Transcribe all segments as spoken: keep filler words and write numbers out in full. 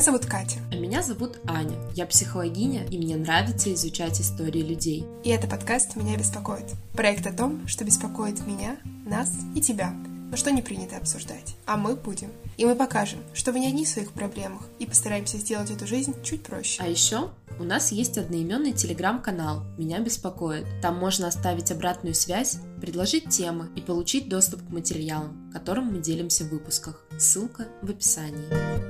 Меня зовут Катя. А меня зовут Аня. Я психологиня, и мне нравится изучать истории людей. И это подкаст «Меня беспокоит». Проект о том, что беспокоит меня, нас и тебя. Но что не принято обсуждать. А мы будем. И мы покажем, что вы не одни в своих проблемах, и постараемся сделать эту жизнь чуть проще. А еще у нас есть одноименный телеграм-канал «Меня беспокоит». Там можно оставить обратную связь, предложить темы и получить доступ к материалам, которым мы делимся в выпусках. Ссылка в описании.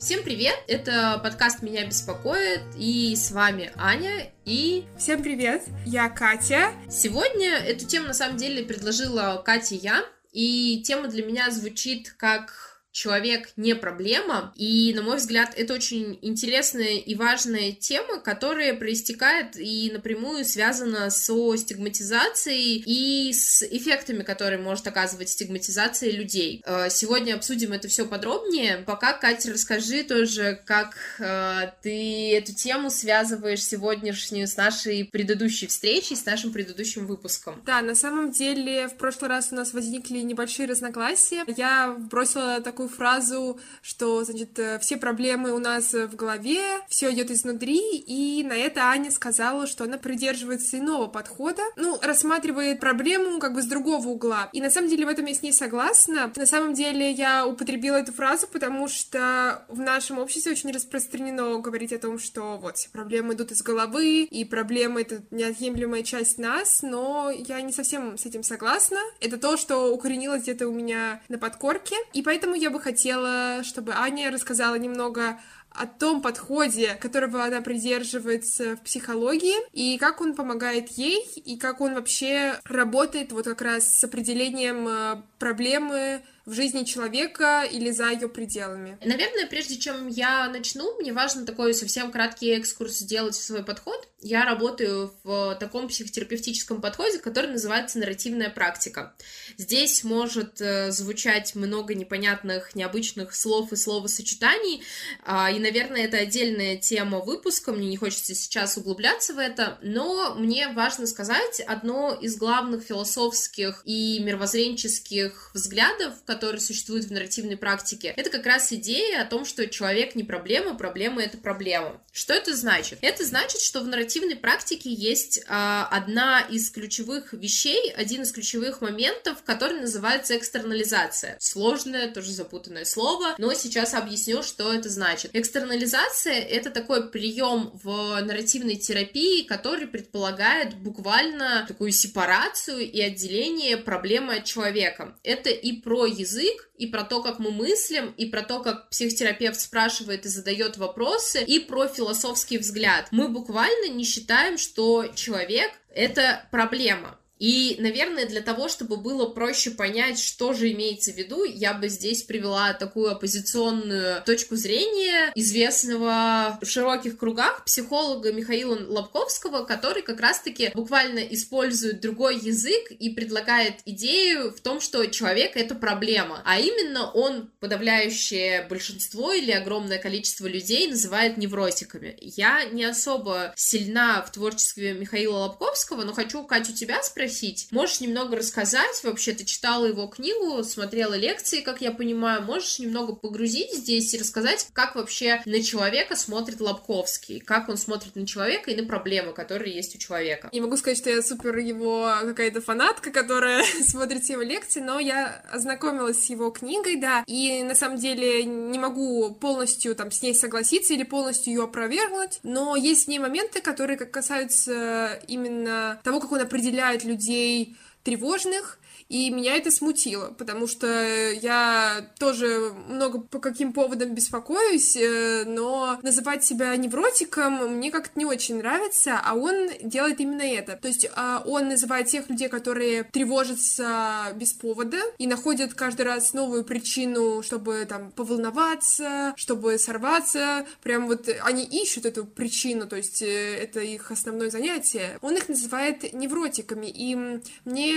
Всем привет! Это подкаст «Меня беспокоит», и с вами Аня и... Всем привет! Я Катя. Сегодня эту тему, на самом деле, предложила Катя Ян, и тема для меня звучит как «Человек не проблема», и, на мой взгляд, это очень интересная и важная тема, которая проистекает и напрямую связана со стигматизацией и с эффектами, которые может оказывать стигматизация людей. Сегодня обсудим это все подробнее. Пока, Катя, расскажи тоже, как э, ты эту тему связываешь сегодняшнюю с нашей предыдущей встречей, с нашим предыдущим выпуском. Да, на самом деле в прошлый раз у нас возникли небольшие разногласия. Я бросила такую фразу, что, значит, все проблемы у нас в голове, все идет изнутри, и на это Аня сказала, что она придерживается иного подхода, ну, рассматривает проблему как бы с другого угла. И на самом деле в этом я с ней согласна. На самом деле я употребила эту фразу, потому что в нашем обществе очень распространено говорить о том, что вот все проблемы идут из головы, и проблемы — это неотъемлемая часть нас, но я не совсем с этим согласна. Это то, что укоренилось где-то у меня на подкорке, и поэтому я бы хотела, чтобы Аня рассказала немного о том подходе, которого она придерживается в психологии, и как он помогает ей, и как он вообще работает вот как раз с определением проблемы в жизни человека или за ее пределами. Наверное, прежде чем я начну, мне важно такой совсем краткий экскурс сделать в свой подход. Я работаю в таком психотерапевтическом подходе, который называется нарративная практика. Здесь может звучать много непонятных, необычных слов и словосочетаний, и, наверное, это отдельная тема выпуска, мне не хочется сейчас углубляться в это, но мне важно сказать одно из главных философских и мировоззренческих взглядов, которые существуют в нарративной практике, это как раз идея о том, что человек не проблема, проблема — это проблема. Что это значит? Это значит, что в нарративной практике есть а, одна из ключевых вещей, один из ключевых моментов, который называется экстернализация. Сложное, тоже запутанное слово, но сейчас объясню, что это значит. Экстернализация — это такой прием в нарративной терапии, который предполагает буквально такую сепарацию и отделение проблемы от человека. Это и про язык, язык, и про то, как мы мыслим, и про то, как психотерапевт спрашивает и задает вопросы, и про философский взгляд. Мы буквально не считаем, что человек — это проблема. И, наверное, для того, чтобы было проще понять, что же имеется в виду, я бы здесь привела такую оппозиционную точку зрения известного в широких кругах психолога Михаила Лабковского, который как раз-таки буквально использует другой язык и предлагает идею в том, что человек — это проблема, а именно он подавляющее большинство или огромное количество людей называет невротиками. Я не особо сильна в творчестве Михаила Лабковского, но хочу, Катю, тебя спросить, можешь немного рассказать, вообще ты читала его книгу, смотрела лекции, как я понимаю, можешь немного погрузить здесь и рассказать, как вообще на человека смотрит Лабковский, как он смотрит на человека и на проблемы, которые есть у человека. Не могу сказать, что я супер его какая-то фанатка, которая смотрит его лекции, но я ознакомилась с его книгой, да, и на самом деле не могу полностью там с ней согласиться или полностью ее опровергнуть, но есть в ней моменты, которые касаются именно того, как он определяет людей, людей тревожных, и меня это смутило, потому что я тоже много по каким поводам беспокоюсь, но называть себя невротиком мне как-то не очень нравится, а он делает именно это. То есть он называет тех людей, которые тревожатся без повода и находят каждый раз новую причину, чтобы там поволноваться, чтобы сорваться. Прям вот они ищут эту причину, то есть это их основное занятие. Он их называет невротиками, и мне,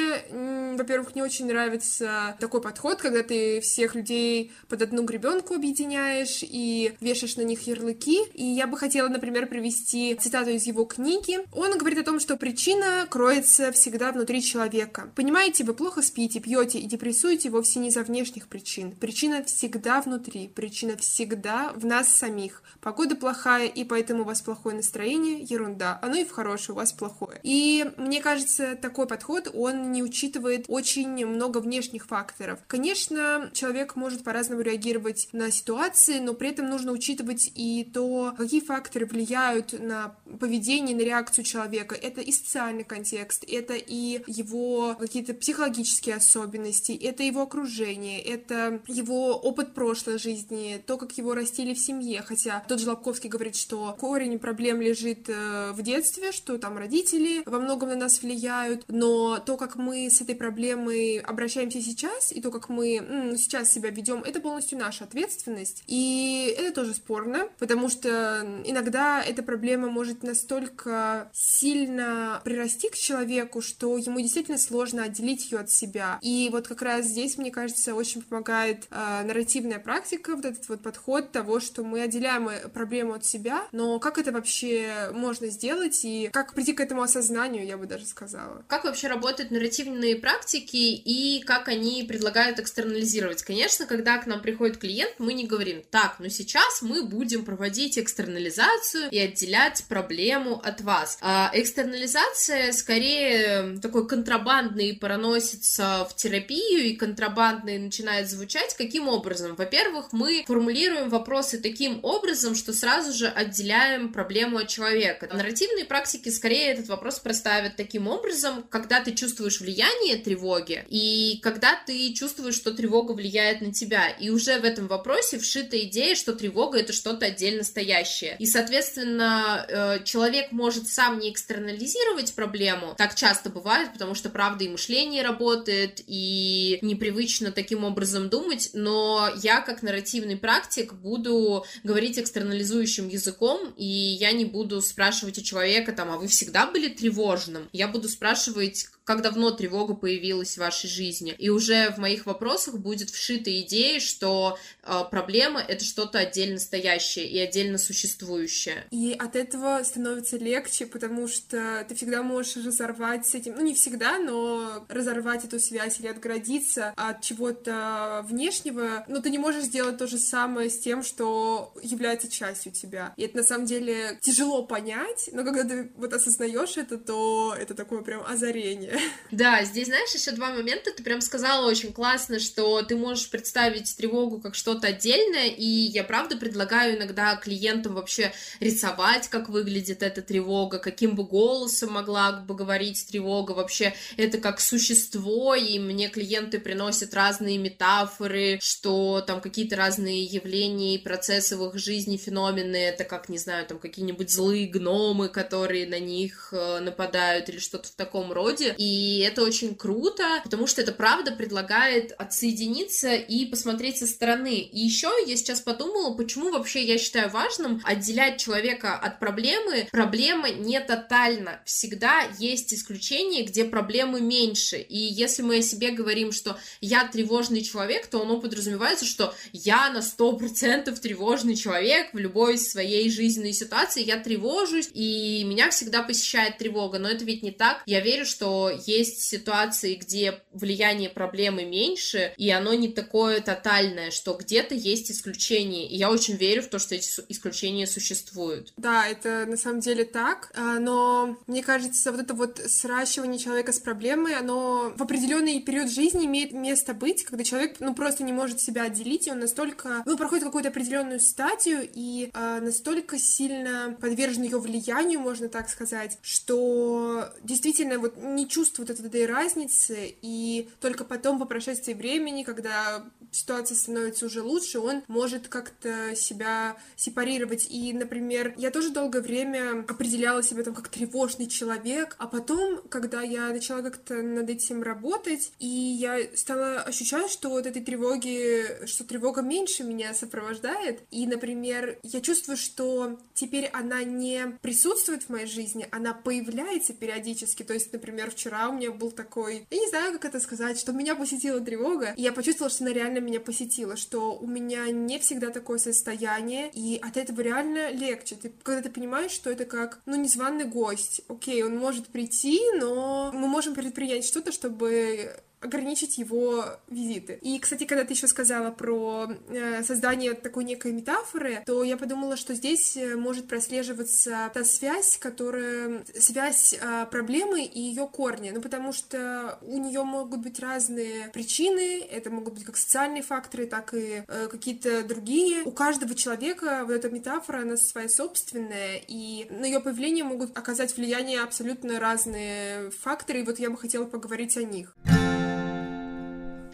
во-первых, во-первых, мне очень нравится такой подход, когда ты всех людей под одну гребенку объединяешь и вешаешь на них ярлыки. И я бы хотела, например, привести цитату из его книги. Он говорит о том, что причина кроется всегда внутри человека. Понимаете, вы плохо спите, пьете и депрессуете вовсе не за внешних причин. Причина всегда внутри, причина всегда в нас самих. Погода плохая, и поэтому у вас плохое настроение, ерунда. Оно и в хорошее, у вас плохое. И мне кажется, такой подход, он не учитывает очень много внешних факторов. Конечно, человек может по-разному реагировать на ситуации, но при этом нужно учитывать и то, какие факторы влияют на поведение, на реакцию человека. Это и социальный контекст, это и его какие-то психологические особенности, это его окружение, это его опыт прошлой жизни, то, как его растили в семье. Хотя тот же Лабковский говорит, что корень проблем лежит в детстве, что там родители во многом на нас влияют, но то, как мы с этой проблемой обращаемся сейчас, и то, как мы м, сейчас себя ведем, это полностью наша ответственность. И это тоже спорно, потому что иногда эта проблема может настолько сильно прирасти к человеку, что ему действительно сложно отделить ее от себя. И вот как раз здесь, мне кажется, очень помогает э, нарративная практика, вот этот вот подход того, что мы отделяем проблему от себя, но как это вообще можно сделать и как прийти к этому осознанию, я бы даже сказала. Как вообще работают нарративные практики и как они предлагают экстернализировать? Конечно, когда к нам приходит клиент, мы не говорим: так, ну сейчас мы будем проводить экстернализацию и отделять проблему от вас. А экстернализация скорее такой контрабандный проносится в терапию, и контрабандный начинает звучать каким образом? Во-первых, мы формулируем вопросы таким образом, что сразу же отделяем проблему от человека. Нарративные практики скорее этот вопрос проставят таким образом, когда ты чувствуешь влияние тревоги и когда ты чувствуешь, что тревога влияет на тебя. И уже в этом вопросе вшита идея, что тревога — это что-то отдельно стоящее. И, соответственно, человек может сам не экстернализировать проблему. Так часто бывает, потому что, правда, и мышление работает, и непривычно таким образом думать. Но я, как нарративный практик, буду говорить экстернализующим языком, и я не буду спрашивать у человека, там, а вы всегда были тревожным? Я буду спрашивать, как давно тревога появилась в вашей жизни. И уже в моих вопросах будет вшита идея, что э, проблема — это что-то отдельно стоящее и отдельно существующее. И от этого становится легче, потому что ты всегда можешь разорвать с этим, ну не всегда, но разорвать эту связь или отгородиться от чего-то внешнего, но ты не можешь сделать то же самое с тем, что является частью тебя. И это на самом деле тяжело понять, но когда ты вот осознаешь это, то это такое прям озарение. Да, здесь, знаешь, еще два момента. Ты прям сказала очень классно, что ты можешь представить тревогу как что-то отдельное, и я, правда, предлагаю иногда клиентам вообще рисовать, как выглядит эта тревога, каким бы голосом могла бы говорить тревога, вообще это как существо, и мне клиенты приносят разные метафоры, что там какие-то разные явления и процессы в их жизни, феномены, это как, не знаю, там какие-нибудь злые гномы, которые на них нападают, или что-то в таком роде, и это очень круто, потому что это, правда, предлагает отсоединиться и посмотреть со стороны. И еще я сейчас подумала, почему вообще я считаю важным отделять человека от проблемы. Проблема не тотальна. Всегда есть исключения, где проблемы меньше. И если мы о себе говорим, что я тревожный человек, то оно подразумевается, что я на сто процентов тревожный человек в любой своей жизненной ситуации. Я тревожусь, и меня всегда посещает тревога. Но это ведь не так. Я верю, что есть ситуации, где влияние проблемы меньше, и оно не такое тотальное, что где-то есть исключения. И я очень верю в то, что эти исключения существуют. Да, это на самом деле так, но мне кажется, вот это вот сращивание человека с проблемой, оно в определенный период жизни имеет место быть, когда человек, ну, просто не может себя отделить, и он настолько, ну, проходит какую-то определенную стадию, и э, настолько сильно подвержен ее влиянию, можно так сказать, что действительно вот не чувствует этой разницы, и только потом, по прошествии времени, когда ситуация становится уже лучше, он может как-то себя сепарировать. И, например, я тоже долгое время определяла себя там как тревожный человек, а потом, когда я начала как-то над этим работать, и я стала ощущать, что вот этой тревоги, что тревога меньше меня сопровождает, и, например, я чувствую, что теперь она не присутствует в моей жизни, она появляется периодически. То есть, например, вчера вчера у меня был такой... Я не знаю, как это сказать, что меня посетила тревога, и я почувствовала, что она реально меня посетила, что у меня не всегда такое состояние, и от этого реально легче. Ты, когда ты понимаешь, что это как, ну, незваный гость. Окей, он может прийти, но мы можем предпринять что-то, чтобы... ограничить его визиты. И, кстати, когда ты еще сказала про э, создание такой некой метафоры, то я подумала, что здесь может прослеживаться та связь, которая... связь э, проблемы и ее корни. Ну, потому что у нее могут быть разные причины, это могут быть как социальные факторы, так и э, какие-то другие. У каждого человека вот эта метафора, она своя собственная, и на ее появление могут оказать влияние абсолютно разные факторы, и вот я бы хотела поговорить о них.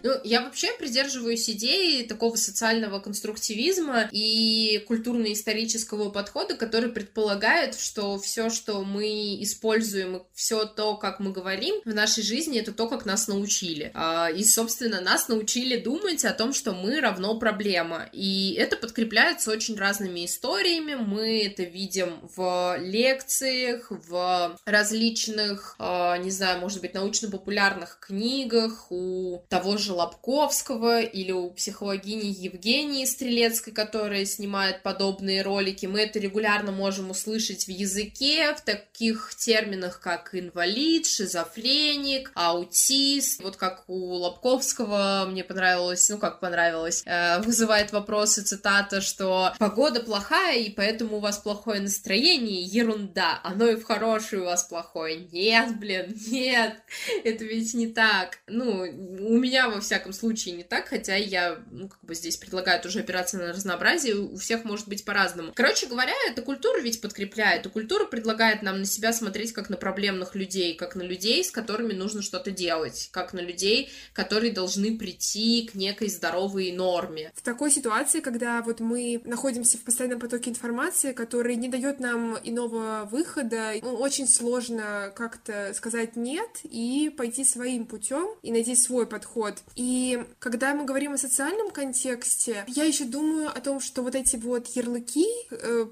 Ну, я вообще придерживаюсь идеи такого социального конструктивизма и культурно-исторического подхода, который предполагает, что все, что мы используем, все то, как мы говорим в нашей жизни, это то, как нас научили. И, собственно, нас научили думать о том, что мы равно проблема. И это подкрепляется очень разными историями. Мы это видим в лекциях, в различных, не знаю, может быть, научно-популярных книгах, у того же Лабковского или у психологини Евгении Стрелецкой, которая снимает подобные ролики. Мы это регулярно можем услышать в языке, в таких терминах, как инвалид, шизофреник, аутист. Вот как у Лабковского мне понравилось, ну как понравилось, вызывает вопросы цитата, что погода плохая, и поэтому у вас плохое настроение. Ерунда. Оно и в хорошее у вас плохое. Нет, блин, нет. Это ведь не так. Ну, у меня во всяком случае не так, хотя я, ну, как бы здесь предлагаю тоже опираться на разнообразие, у всех может быть по-разному. Короче говоря, эта культура ведь подкрепляет, и культура предлагает нам на себя смотреть как на проблемных людей, как на людей, с которыми нужно что-то делать, как на людей, которые должны прийти к некой здоровой норме. В такой ситуации, когда вот мы находимся в постоянном потоке информации, который не дает нам иного выхода, очень сложно как-то сказать «нет» и пойти своим путем и найти свой подход. И когда мы говорим о социальном контексте, я еще думаю о том, что вот эти вот ярлыки,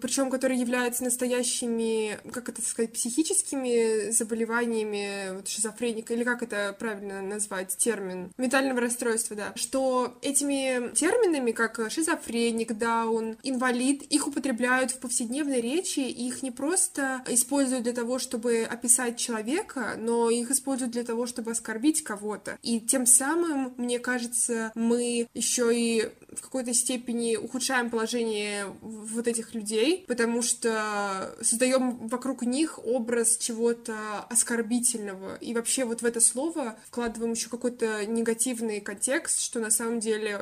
причем которые являются настоящими, как это сказать, психическими заболеваниями вот, шизофреника, или как это правильно назвать, термин, ментального расстройства, да, что этими терминами, как шизофреник, даун, инвалид, их употребляют в повседневной речи, и их не просто используют для того, чтобы описать человека, но их используют для того, чтобы оскорбить кого-то. И тем самым, мне кажется, мы еще и в какой-то степени ухудшаем положение вот этих людей, потому что создаем вокруг них образ чего-то оскорбительного. И вообще вот в это слово вкладываем еще какой-то негативный контекст, что на самом деле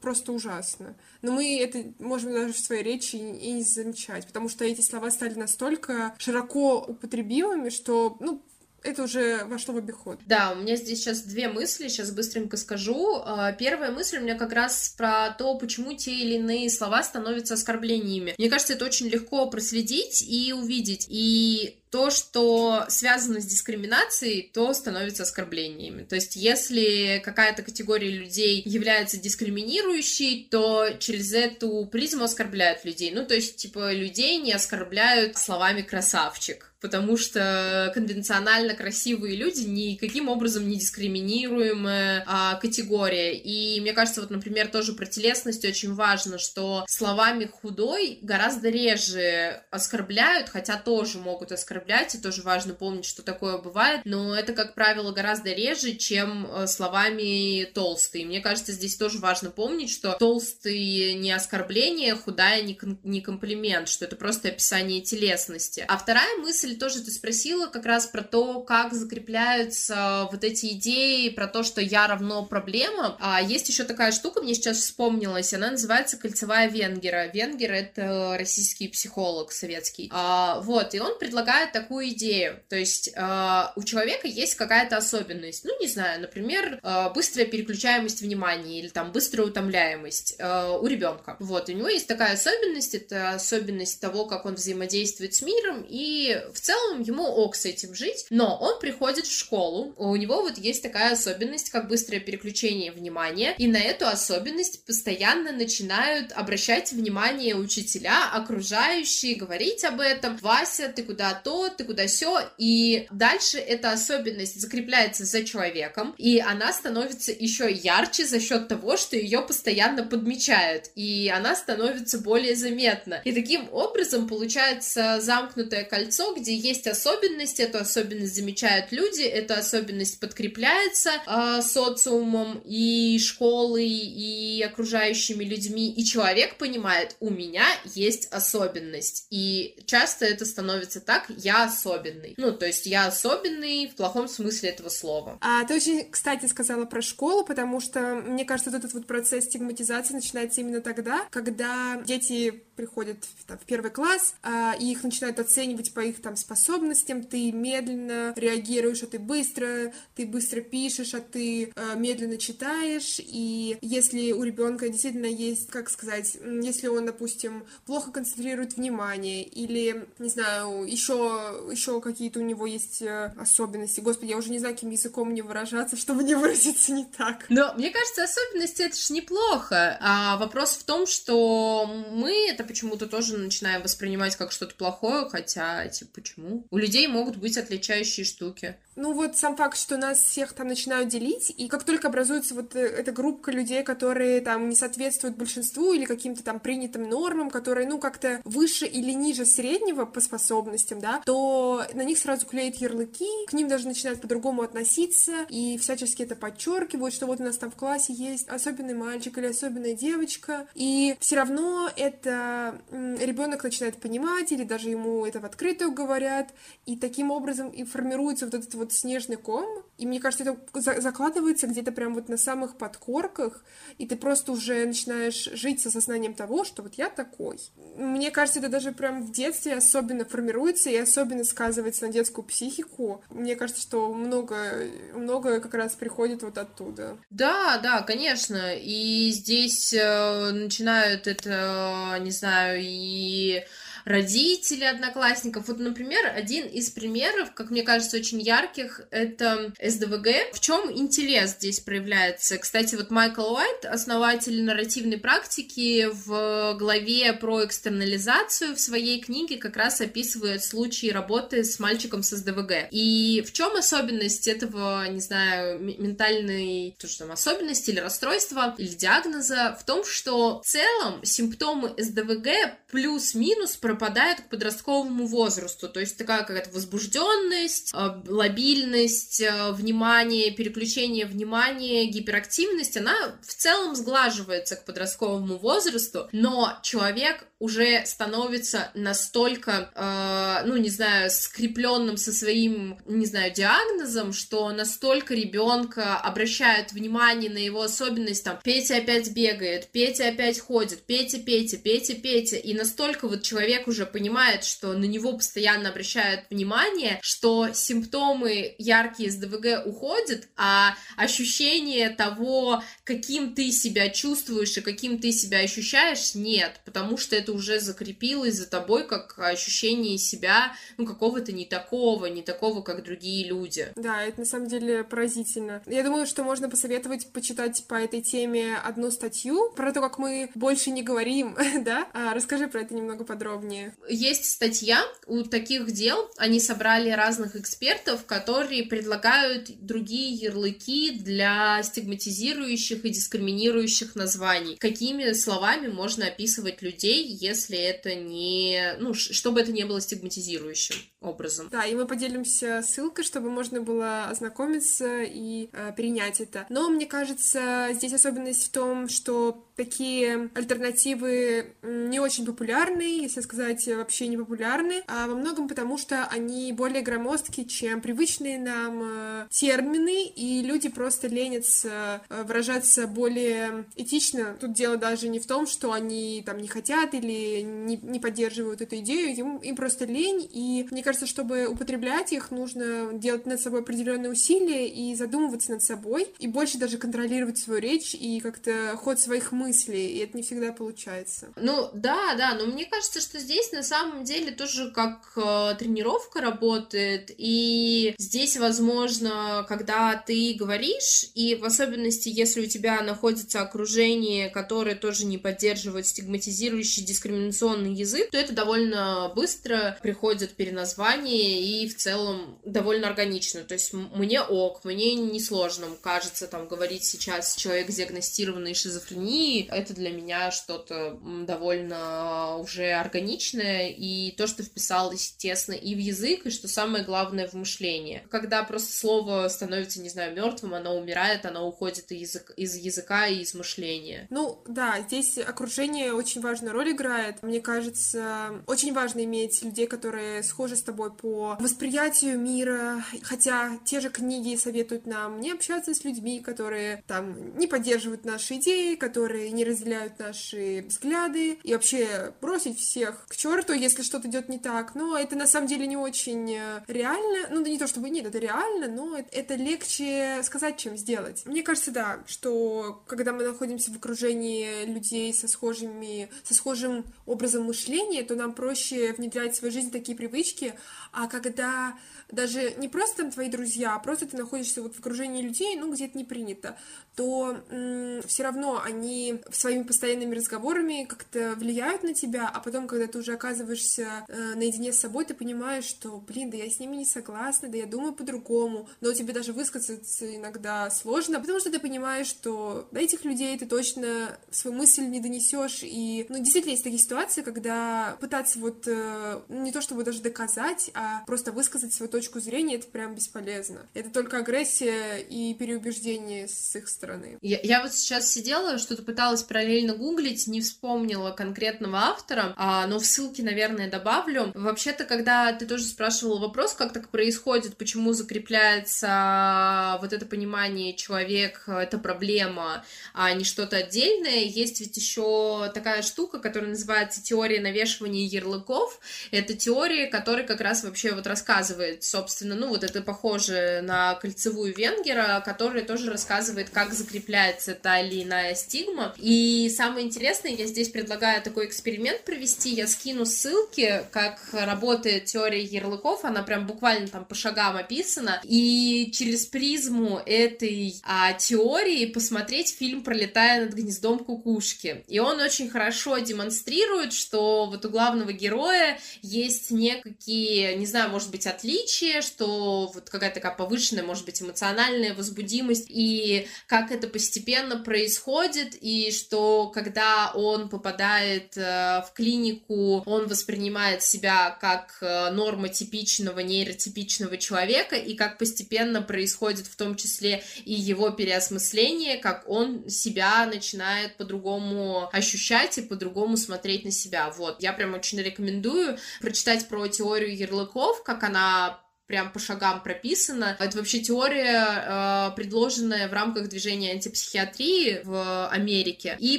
просто ужасно. Но мы это можем даже в своей речи и не замечать, потому что эти слова стали настолько широко употребимыми, что, ну, это уже вошло в обиход. Да, у меня здесь сейчас две мысли, сейчас быстренько скажу. Первая мысль у меня как раз про то, почему те или иные слова становятся оскорблениями. Мне кажется, это очень легко проследить и увидеть. И то, что связано с дискриминацией, то становится оскорблениями. То есть, если какая-то категория людей является дискриминирующей, то через эту призму оскорбляют людей. Ну, то есть, типа, людей не оскорбляют словами «красавчик», потому что конвенционально красивые люди никаким образом не дискриминируемая а, категория. И мне кажется, вот, например, тоже про телесность очень важно, что словами «худой» гораздо реже оскорбляют, хотя тоже могут оскорблять, и тоже важно помнить, что такое бывает, но это, как правило, гораздо реже, чем словами «толстый». Мне кажется, здесь тоже важно помнить, что «толстый» не оскорбление, «худая» не, ком- не комплимент, что это просто описание телесности. А вторая мысль, тоже ты спросила как раз про то, как закрепляются вот эти идеи про то, что я равно проблема. А есть еще такая штука, мне сейчас вспомнилась, она называется «кольцевая Венгера». Венгер — это российский психолог советский. А, вот, и он предлагает такую идею. То есть э, у человека есть какая-то особенность. Ну, не знаю, например, э, быстрая переключаемость внимания или там быстрая утомляемость э, у ребенка. Вот, и у него есть такая особенность, это особенность того, как он взаимодействует с миром, и в в целом ему ок с этим жить, но он приходит в школу, у него вот есть такая особенность, как быстрое переключение внимания, и на эту особенность постоянно начинают обращать внимание учителя, окружающие, говорить об этом: Вася, ты куда то, ты куда сё, и дальше эта особенность закрепляется за человеком, и она становится еще ярче за счет того, что ее постоянно подмечают, и она становится более заметна. И таким образом получается замкнутое кольцо, где есть особенность, эту особенность замечают люди, эта особенность подкрепляется э, социумом и школой, и окружающими людьми, и человек понимает: у меня есть особенность, и часто это становится так: я особенный. Ну, то есть я особенный в плохом смысле этого слова. А ты очень, кстати, сказала про школу, потому что, мне кажется, вот этот вот процесс стигматизации начинается именно тогда, когда дети приходят там в первый класс, а, и их начинают оценивать по их там способностям: ты медленно реагируешь, а ты быстро, ты быстро пишешь, а ты а, медленно читаешь, и если у ребенка действительно есть, как сказать, если он, допустим, плохо концентрирует внимание, или, не знаю, еще, еще какие-то у него есть особенности, господи, я уже не знаю, каким языком мне выражаться, чтобы не выразиться не так. Но мне кажется, особенности — это ж неплохо, а вопрос в том, что мы это почему-то тоже начинаем воспринимать как что-то плохое, хотя, типа, почему? У людей могут быть отличающие штуки. Ну вот сам факт, что нас всех там начинают делить, и как только образуется вот эта группа людей, которые там не соответствуют большинству или каким-то там принятым нормам, которые, ну, как-то выше или ниже среднего по способностям, да, то на них сразу клеят ярлыки, к ним даже начинают по-другому относиться, и всячески это подчеркивают, что вот у нас там в классе есть особенный мальчик или особенная девочка, и все равно это ребенок начинает понимать, или даже ему это в открытую говорят, и таким образом и формируется вот этот вот снежный ком, и мне кажется, это закладывается где-то прям вот на самых подкорках, и ты просто уже начинаешь жить с осознанием того, что вот я такой. Мне кажется, это даже прям в детстве особенно формируется и особенно сказывается на детскую психику. Мне кажется, что много, много как раз приходит вот оттуда. Да, да, конечно, и здесь э, начинают это, не знаю, и... родители одноклассников. Вот, например, один из примеров, как мне кажется, очень ярких, это эс дэ вэ гэ. В чем интерес здесь проявляется? Кстати, вот Майкл Уайт, основатель нарративной практики, в главе про экстернализацию в своей книге как раз описывает случай работы с мальчиком с эс дэ вэ гэ. И в чем особенность этого, не знаю, ментальной, то что там, особенности или расстройства, или диагноза? В том, что в целом симптомы эс дэ вэ гэ плюс-минус пропадают попадает к подростковому возрасту, то есть такая какая-то возбужденность, лобильность, внимание, переключение внимания, гиперактивность, она в целом сглаживается к подростковому возрасту, но человек уже становится настолько, э, ну, не знаю, скрепленным со своим, не знаю, диагнозом, что настолько ребенка обращают внимание на его особенность, там, Петя опять бегает, Петя опять ходит, Петя, Петя, Петя, Петя, и настолько вот человек уже понимает, что на него постоянно обращают внимание, что симптомы яркие эс дэ вэ гэ уходят, а ощущение того, каким ты себя чувствуешь и каким ты себя ощущаешь, нет, потому что это уже закрепилось за тобой как ощущение себя, ну, какого-то не такого, не такого, как другие люди. Да, это на самом деле поразительно. Я думаю, что можно посоветовать почитать по этой теме одну статью про то, как мы больше не говорим, да? А, расскажи про это немного подробнее. Есть статья «У таких дел». Они собрали разных экспертов, которые предлагают другие ярлыки для стигматизирующих и дискриминирующих названий. Какими словами можно описывать людей, если это не... ну, чтобы это не было стигматизирующим образом. Да, и мы поделимся ссылкой, чтобы можно было ознакомиться и э, принять это. Но, мне кажется, здесь особенность в том, что такие альтернативы не очень популярны, если сказать, вообще не популярны, а во многом потому, что они более громоздкие, чем привычные нам термины, и люди просто ленятся выражаться более этично. Тут дело даже не в том, что они там не хотят или не, не поддерживают эту идею, им, им просто лень, и мне кажется, чтобы употреблять их, нужно делать над собой определенные усилия и задумываться над собой, и больше даже контролировать свою речь и как-то ход своих мыслей, и это не всегда получается. Ну, да, да, но мне кажется, что здесь на самом деле тоже как э, тренировка работает, и здесь, возможно, когда ты говоришь, и в особенности, если у тебя находится окружение, которое тоже не поддерживает стигматизирующий, дискриминационный язык, то это довольно быстро приходит переназвание и в целом довольно органично. То есть мне ок, мне несложно, кажется, там говорить сейчас человек с диагностированной шизофренией, это для меня что-то довольно уже органичное, и то, что вписалось тесно и в язык, и что самое главное в мышление. Когда просто слово становится, не знаю, мертвым, оно умирает, оно уходит из языка, из языка и из мышления. Ну да, здесь окружение очень важную роль играет. Мне кажется, очень важно иметь людей, которые схожи с тобой по восприятию мира, хотя те же книги советуют нам не общаться с людьми, которые там не поддерживают наши идеи, которые не разделяют наши взгляды, и вообще бросить всех к черту, если что-то идет не так. Но это на самом деле не очень реально. Ну да не то чтобы нет, это реально, но это легче сказать, чем сделать. Мне кажется, да, что когда мы находимся в окружении людей со схожими, со схожим образом мышления, то нам проще внедрять в свою жизнь такие привычки, а когда даже не просто там твои друзья, а просто ты находишься вот в окружении людей, ну, где это не принято, то м- все равно они своими постоянными разговорами как-то влияют на тебя, а потом, когда ты уже оказываешься э, наедине с собой, ты понимаешь, что, блин, да я с ними не согласна, да я думаю по-другому, но тебе даже высказаться иногда сложно, потому что ты понимаешь, что до этих людей ты точно свою мысль не донесешь, и, ну, действительно есть такие ситуации, когда пытаться вот э, не то чтобы даже доказать, а просто высказать свою точку зрения, это прям бесполезно. Это только агрессия и переубеждение с их стороны. Я, я вот сейчас сидела, что-то пыталась параллельно гуглить, не вспомнила конкретного автора, а, но в ссылке, наверное, добавлю. Вообще-то, когда ты тоже спрашивала вопрос, как так происходит, почему закрепляется вот это понимание человек, это проблема, а не что-то отдельное, есть ведь еще такая штука, которая называется теория навешивания ярлыков. Это теория, которая как раз вообще вот рассказывает, собственно, ну вот это похоже на кольцевую Венгера, которая тоже рассказывает, как закрепляется та или иная стигма. И самое интересное, я здесь предлагаю такой эксперимент провести, я скину ссылки, как работает теория ярлыков, она прям буквально там по шагам описана, и через призму этой а, теории посмотреть фильм «Пролетая над гнездом кукушки». И он очень хорошо демонстрирует, что вот у главного героя есть некие, не знаю, может быть, отличия, что вот какая-то такая повышенная, может быть, эмоциональная возбудимость, и как это постепенно происходит, и что когда он попадает э, в клинику, он воспринимает себя как э, нормотипичного, нейротипичного человека, и как постепенно происходит в том числе и его переосмысление, как он себя начинает по-другому ощущать и по-другому смотреть на себя. Вот, я прям очень рекомендую прочитать про теорию ярлыков, как она прям по шагам прописано. Это вообще теория, предложенная в рамках движения антипсихиатрии в Америке, и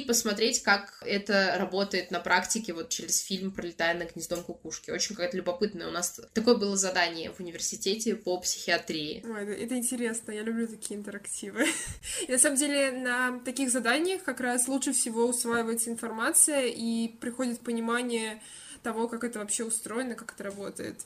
посмотреть, как это работает на практике вот через фильм «Пролетая над гнездом кукушки». Очень какая-то любопытная. У нас такое было задание в университете по психиатрии. Ой, это, это интересно, я люблю такие интерактивы. И на самом деле на таких заданиях как раз лучше всего усваивается информация и приходит понимание того, как это вообще устроено, как это работает.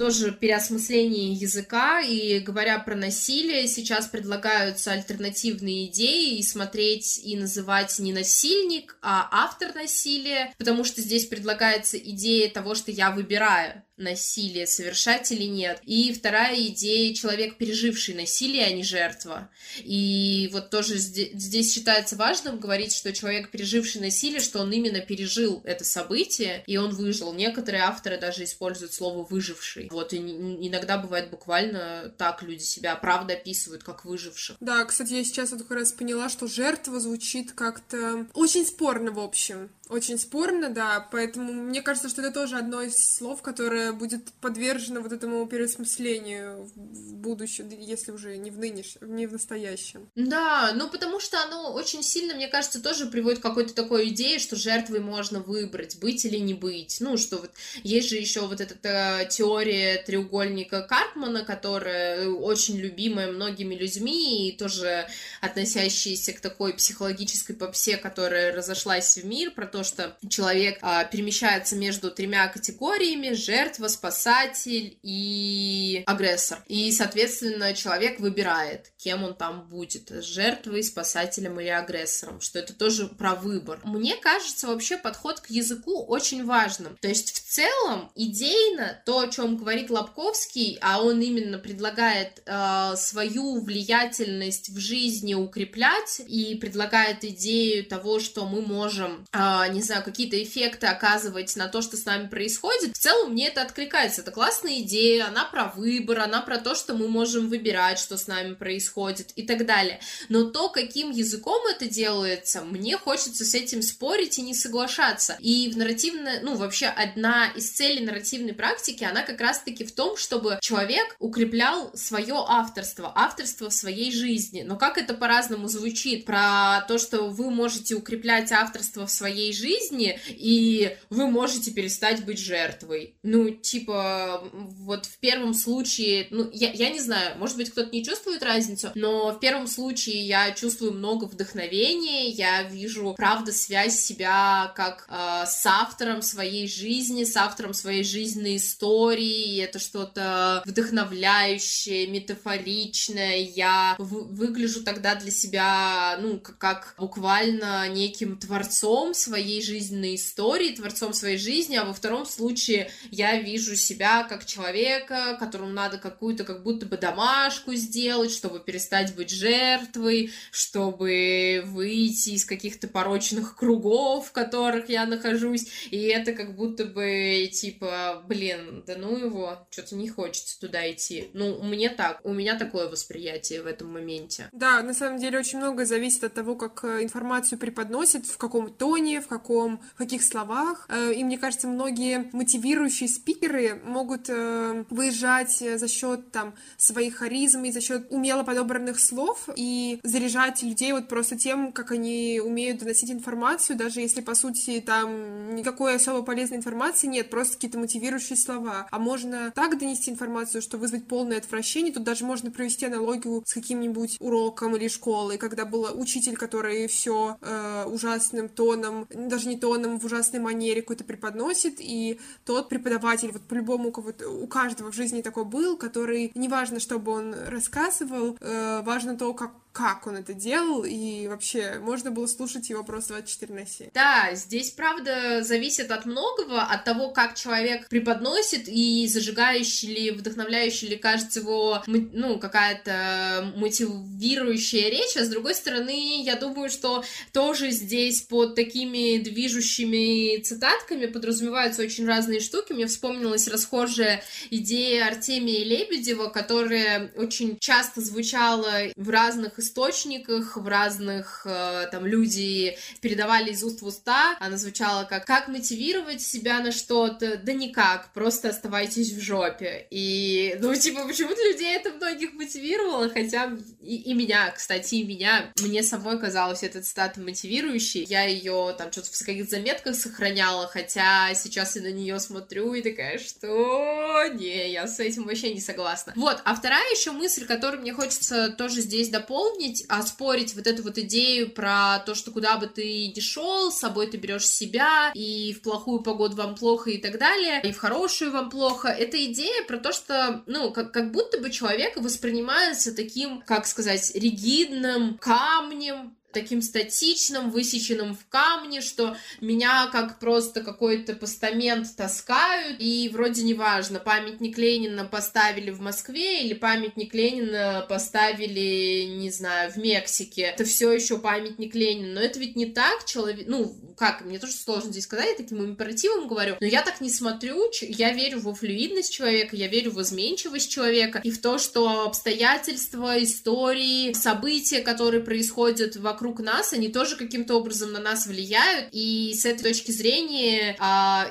Тоже переосмысление языка, и говоря про насилие, сейчас предлагаются альтернативные идеи, и смотреть и называть не насильник, а автор насилия, потому что здесь предлагается идея того, что я выбираю насилие совершать или нет. И вторая идея — человек, переживший насилие, а не жертва. И вот тоже здесь считается важным говорить, что человек, переживший насилие, что он именно пережил это событие, и он выжил. Некоторые авторы даже используют слово «выживший». Вот, и иногда бывает буквально так люди себя, правда, описывают как выживших. Да, кстати, я сейчас вот как раз поняла, что жертва звучит как-то очень спорно, в общем. Очень спорно, да, поэтому мне кажется, что это тоже одно из слов, которое будет подвержена вот этому переосмыслению в будущем, если уже не в нынешнем, не в настоящем. Да, ну потому что оно очень сильно, мне кажется, тоже приводит к какой-то такой идее, что жертвой можно выбрать, быть или не быть. Ну, что вот есть же еще вот эта теория треугольника Карпмана, которая очень любимая многими людьми и тоже относящаяся к такой психологической попсе, которая разошлась в мир, про то, что человек а, перемещается между тремя категориями: жертва, спасатель и агрессор. И, соответственно, человек выбирает, кем он там будет, жертвой, спасателем или агрессором, что это тоже про выбор. Мне кажется, вообще подход к языку очень важным. То есть, в целом, идейно, то, о чем говорит Лабковский, а он именно предлагает э, свою влиятельность в жизни укреплять и предлагает идею того, что мы можем, э, не знаю, какие-то эффекты оказывать на то, что с нами происходит. В целом, мне это откликается. Это классная идея, она про выбор, она про то, что мы можем выбирать, что с нами происходит и так далее. Но то, каким языком это делается, мне хочется с этим спорить и не соглашаться. И в нарративной, ну, вообще одна из целей нарративной практики, она как раз-таки в том, чтобы человек укреплял свое авторство, авторство в своей жизни. Но как это по-разному звучит? Про то, что вы можете укреплять авторство в своей жизни, и вы можете перестать быть жертвой. Ну, типа, вот в первом случае, ну, я, я не знаю, может быть, кто-то не чувствует разницу, но в первом случае я чувствую много вдохновения, я вижу, правда, связь себя как э, с автором своей жизни, с автором своей жизненной истории, это что-то вдохновляющее, метафоричное, я в- выгляжу тогда для себя, ну, как, как буквально неким творцом своей жизненной истории, творцом своей жизни, а во втором случае я вижу себя как человека, которому надо какую-то как будто бы домашку сделать, чтобы перестать быть жертвой, чтобы выйти из каких-то порочных кругов, в которых я нахожусь, и это как будто бы типа, блин, да ну его, что-то не хочется туда идти. Ну, мне так, у меня такое восприятие в этом моменте. Да, на самом деле очень многое зависит от того, как информацию преподносят, в каком тоне, в каком, в каких словах, и мне кажется, многие мотивирующие спикеры могут выезжать за счет там своей харизмы, за счет умело подобранных слов и заряжать людей вот просто тем, как они умеют доносить информацию, даже если, по сути, там никакой особо полезной информации нет, просто какие-то мотивирующие слова. А можно так донести информацию, что вызвать полное отвращение. Тут даже можно привести аналогию с каким-нибудь уроком или школой, когда был учитель, который все э, ужасным тоном, даже не тоном, в ужасной манере какой-то преподносит, и тот преподаватель, вот по-любому, вот, у каждого в жизни такой был, который, неважно, чтобы он рассказывал, э, важно то, как как он это делал, и вообще можно было слушать его просто двадцать четыре на семь. Да, здесь, правда, зависит от многого, от того, как человек преподносит, и зажигающий ли, вдохновляющий ли, кажется, его, ну, какая-то мотивирующая речь, а с другой стороны, я думаю, что тоже здесь под такими движущими цитатками подразумеваются очень разные штуки. Мне вспомнилась расхожая идея Артемия Лебедева, которая очень часто звучала в разных историях, источниках, в разных там люди передавали из уст в уста, она звучала как «Как мотивировать себя на что-то?» Да никак, просто оставайтесь в жопе. И, ну, типа, почему-то людей это многих мотивировало, хотя и, и меня, кстати, и меня. Мне самой казалась эта цитата мотивирующей. Я ее там что-то в каких-то заметках сохраняла, хотя сейчас я на нее смотрю и такая, что не, я с этим вообще не согласна. Вот, а вторая еще мысль, которую мне хочется тоже здесь дополнить, оспорить вот эту вот идею про то, что куда бы ты ни шел, с собой ты берешь себя, и в плохую погоду вам плохо и так далее, и в хорошую вам плохо. Это идея про то, что, ну, как, как будто бы человек воспринимается таким, как сказать, ригидным камнем, таким статичным, высеченным в камне, что меня как просто какой-то постамент таскают, и вроде не важно, памятник Ленина поставили в Москве или памятник Ленина поставили, не знаю, в Мексике. Это все еще памятник Ленина. Но это ведь не так, человек... Ну, как, мне тоже сложно здесь сказать, я таким императивом говорю, но я так не смотрю, я верю во флюидность человека, я верю в изменчивость человека и в то, что обстоятельства, истории, события, которые происходят вокруг вокруг нас, они тоже каким-то образом на нас влияют, и с этой точки зрения э,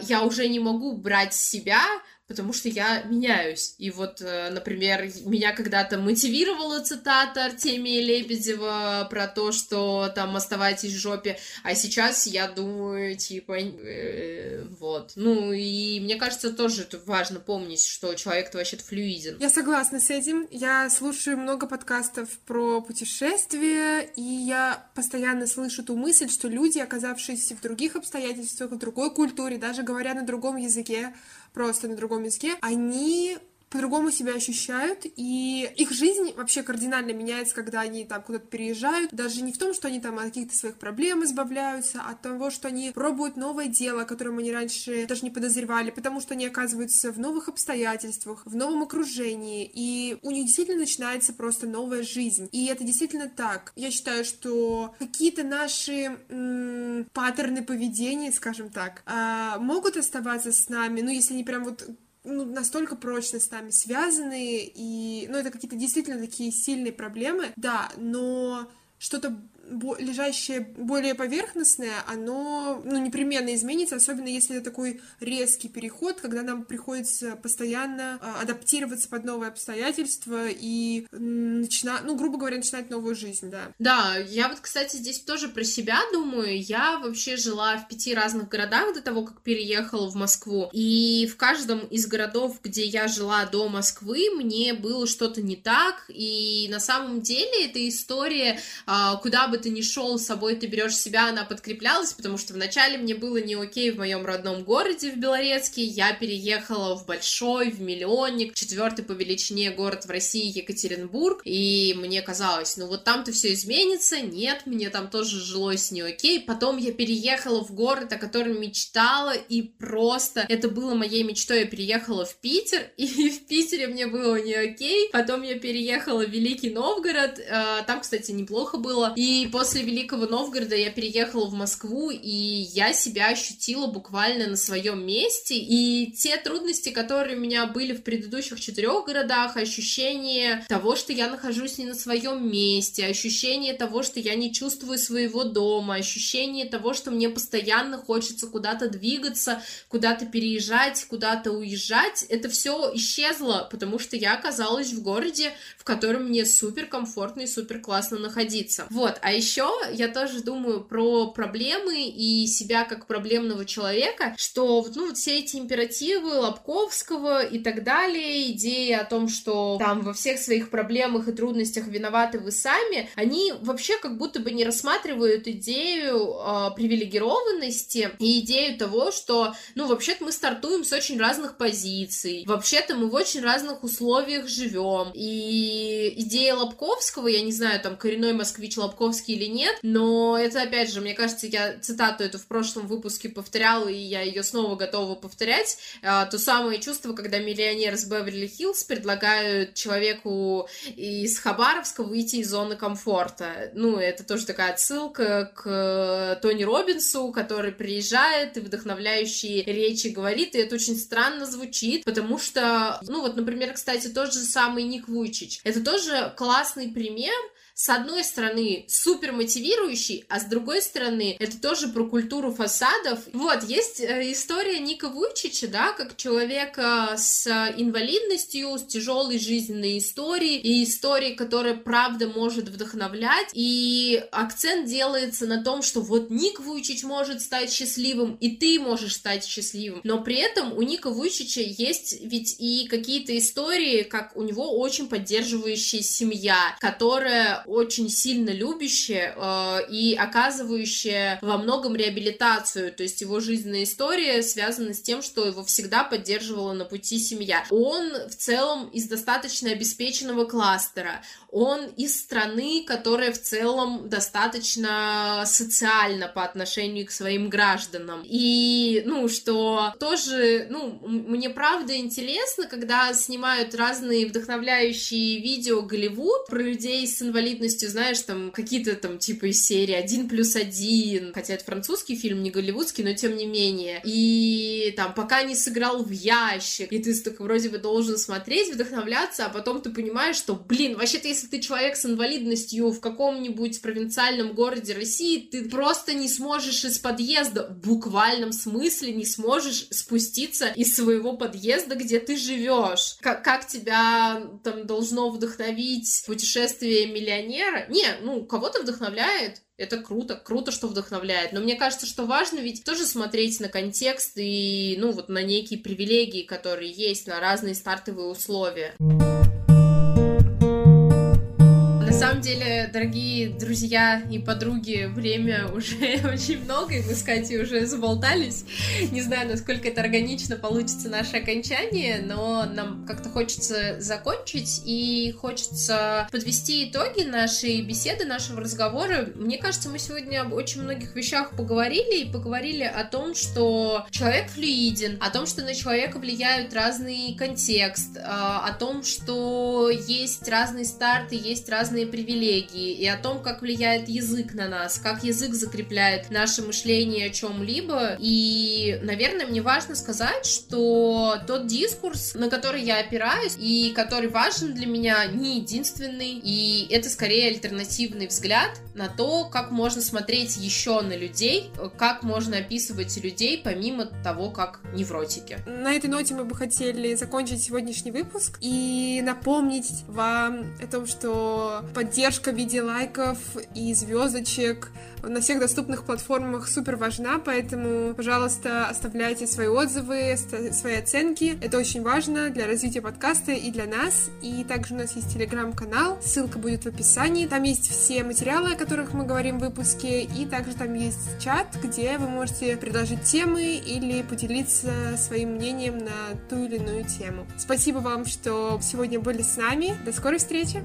я уже не могу брать себя потому что я меняюсь. И вот, например, меня когда-то мотивировала цитата Артемия Лебедева про то, что там «оставайтесь в жопе», а сейчас я думаю, типа, э, вот. Ну, и мне кажется, тоже это важно помнить, что человек-то вообще-то флюиден. Я согласна с этим. Я слушаю много подкастов про путешествия, и я постоянно слышу ту мысль, что люди, оказавшиеся в других обстоятельствах, в другой культуре, даже говоря на другом языке, просто на другом языке, они по-другому себя ощущают, и их жизнь вообще кардинально меняется, когда они там куда-то переезжают. Даже не в том, что они там от каких-то своих проблем избавляются, а от того, что они пробуют новое дело, о котором они раньше даже не подозревали, потому что они оказываются в новых обстоятельствах, в новом окружении, и у них действительно начинается просто новая жизнь. И это действительно так. Я считаю, что какие-то наши м- паттерны поведения, скажем так, э- могут оставаться с нами, ну, если они прям вот... ну, настолько прочно с нами связаны, и, ну, это какие-то действительно такие сильные проблемы, да, но что-то бо- лежащее более поверхностное, оно, ну, непременно изменится, особенно если это такой резкий переход, когда нам приходится постоянно э, адаптироваться под новые обстоятельства и начинать, ну, грубо говоря, начинать новую жизнь, да. Да, я вот, кстати, здесь тоже про себя думаю. Я вообще жила в пяти разных городах до того, как переехала в Москву, и в каждом из городов, где я жила до Москвы, мне было что-то не так, и на самом деле эта история... Куда бы ты ни шел, с собой ты берешь себя, она подкреплялась, потому что вначале мне было не окей в моем родном городе, в Белорецке, я переехала в большой, в миллионник, четвертый по величине город в России, Екатеринбург, и мне казалось, ну вот там-то все изменится, нет, мне там тоже жилось не окей, потом я переехала в город, о котором мечтала, и просто это было моей мечтой, я переехала в Питер, и в Питере мне было не окей, потом я переехала в Великий Новгород, там, кстати, неплохо было. И после Великого Новгорода я переехала в Москву, и я себя ощутила буквально на своем месте. И те трудности, которые у меня были в предыдущих четырех городах, ощущение того, что я нахожусь не на своем месте, ощущение того, что я не чувствую своего дома, ощущение того, что мне постоянно хочется куда-то двигаться, куда-то переезжать, куда-то уезжать, это все исчезло, потому что я оказалась в городе, в котором мне суперкомфортно и суперклассно находиться. Вот, а еще я тоже думаю про проблемы и себя как проблемного человека, что ну, вот все эти императивы Лабковского и так далее, идеи о том, что там во всех своих проблемах и трудностях виноваты вы сами, они вообще как будто бы не рассматривают идею э, привилегированности и идею того, что, ну, вообще-то мы стартуем с очень разных позиций, вообще-то мы в очень разных условиях живем, и идея Лабковского, я не знаю, там, коренной москвич Лабковский или нет, но это, опять же, мне кажется, я цитату эту в прошлом выпуске повторяла, и я ее снова готова повторять, а, то самое чувство, когда миллионер из Беверли-Хиллз предлагают человеку из Хабаровска выйти из зоны комфорта. Ну, это тоже такая отсылка к Тони Роббинсу, который приезжает и вдохновляющие речи говорит, и это очень странно звучит, потому что, ну, вот, например, кстати, тот же самый Ник Вуйчич. Это тоже классный пример, с одной стороны, супер мотивирующий, а с другой стороны, это тоже про культуру фасадов. Вот, есть история Ника Вуйчича, да, как человека с инвалидностью, с тяжелой жизненной историей, и историей, которая, правда, может вдохновлять, и акцент делается на том, что вот Ник Вуйчич может стать счастливым, и ты можешь стать счастливым, но при этом у Ника Вуйчича есть ведь и какие-то истории, как у него очень поддерживающая семья, которая очень сильно любящая э, и оказывающая во многом реабилитацию, то есть его жизненная история связана с тем, что его всегда поддерживала на пути семья. Он в целом из достаточно обеспеченного кластера, он из страны, которая в целом достаточно социальна по отношению к своим гражданам. И, ну, что тоже, ну, мне правда интересно, когда снимают разные вдохновляющие видео Голливуд про людей с инвалидностью, очевидностью, знаешь, там какие-то там типа из серии «Один плюс один», хотя это французский фильм, не голливудский, но тем не менее, и там «Пока не сыграл в ящик», и ты только вроде бы должен смотреть, вдохновляться, а потом ты понимаешь, что, блин, вообще-то, если ты человек с инвалидностью в каком-нибудь провинциальном городе России, ты просто не сможешь из подъезда, в буквальном смысле не сможешь спуститься из своего подъезда, где ты живешь. Как, как тебя там должно вдохновить путешествие миллионера? Не, ну, кого-то вдохновляет. Это круто, круто, что вдохновляет. Но мне кажется, что важно ведь тоже смотреть на контекст и, ну, вот на некие привилегии, которые есть, на разные стартовые условия. На самом деле, дорогие друзья и подруги, время уже очень много, и мы с Катей уже заболтались. Не знаю, насколько это органично получится наше окончание, но нам как-то хочется закончить, и хочется подвести итоги нашей беседы, нашего разговора. Мне кажется, мы сегодня об очень многих вещах поговорили, и поговорили о том, что человек флюиден, о том, что на человека влияют разный контекст, о том, что есть разные старты, есть разные привилегии, и о том, как влияет язык на нас, как язык закрепляет наше мышление о чем-либо. И, наверное, мне важно сказать, что тот дискурс, на который я опираюсь и который важен для меня, не единственный, и это скорее альтернативный взгляд на то, как можно смотреть еще на людей, как можно описывать людей помимо того, как невротики. На этой ноте мы бы хотели закончить сегодняшний выпуск и напомнить вам о том, что поддержка в виде лайков и звездочек на всех доступных платформах супер важна, поэтому, пожалуйста, оставляйте свои отзывы, свои оценки. Это очень важно для развития подкаста и для нас. И также у нас есть телеграм-канал, ссылка будет в описании. Там есть все материалы, о которых мы говорим в выпуске, и также там есть чат, где вы можете предложить темы или поделиться своим мнением на ту или иную тему. Спасибо вам, что сегодня были с нами. До скорой встречи!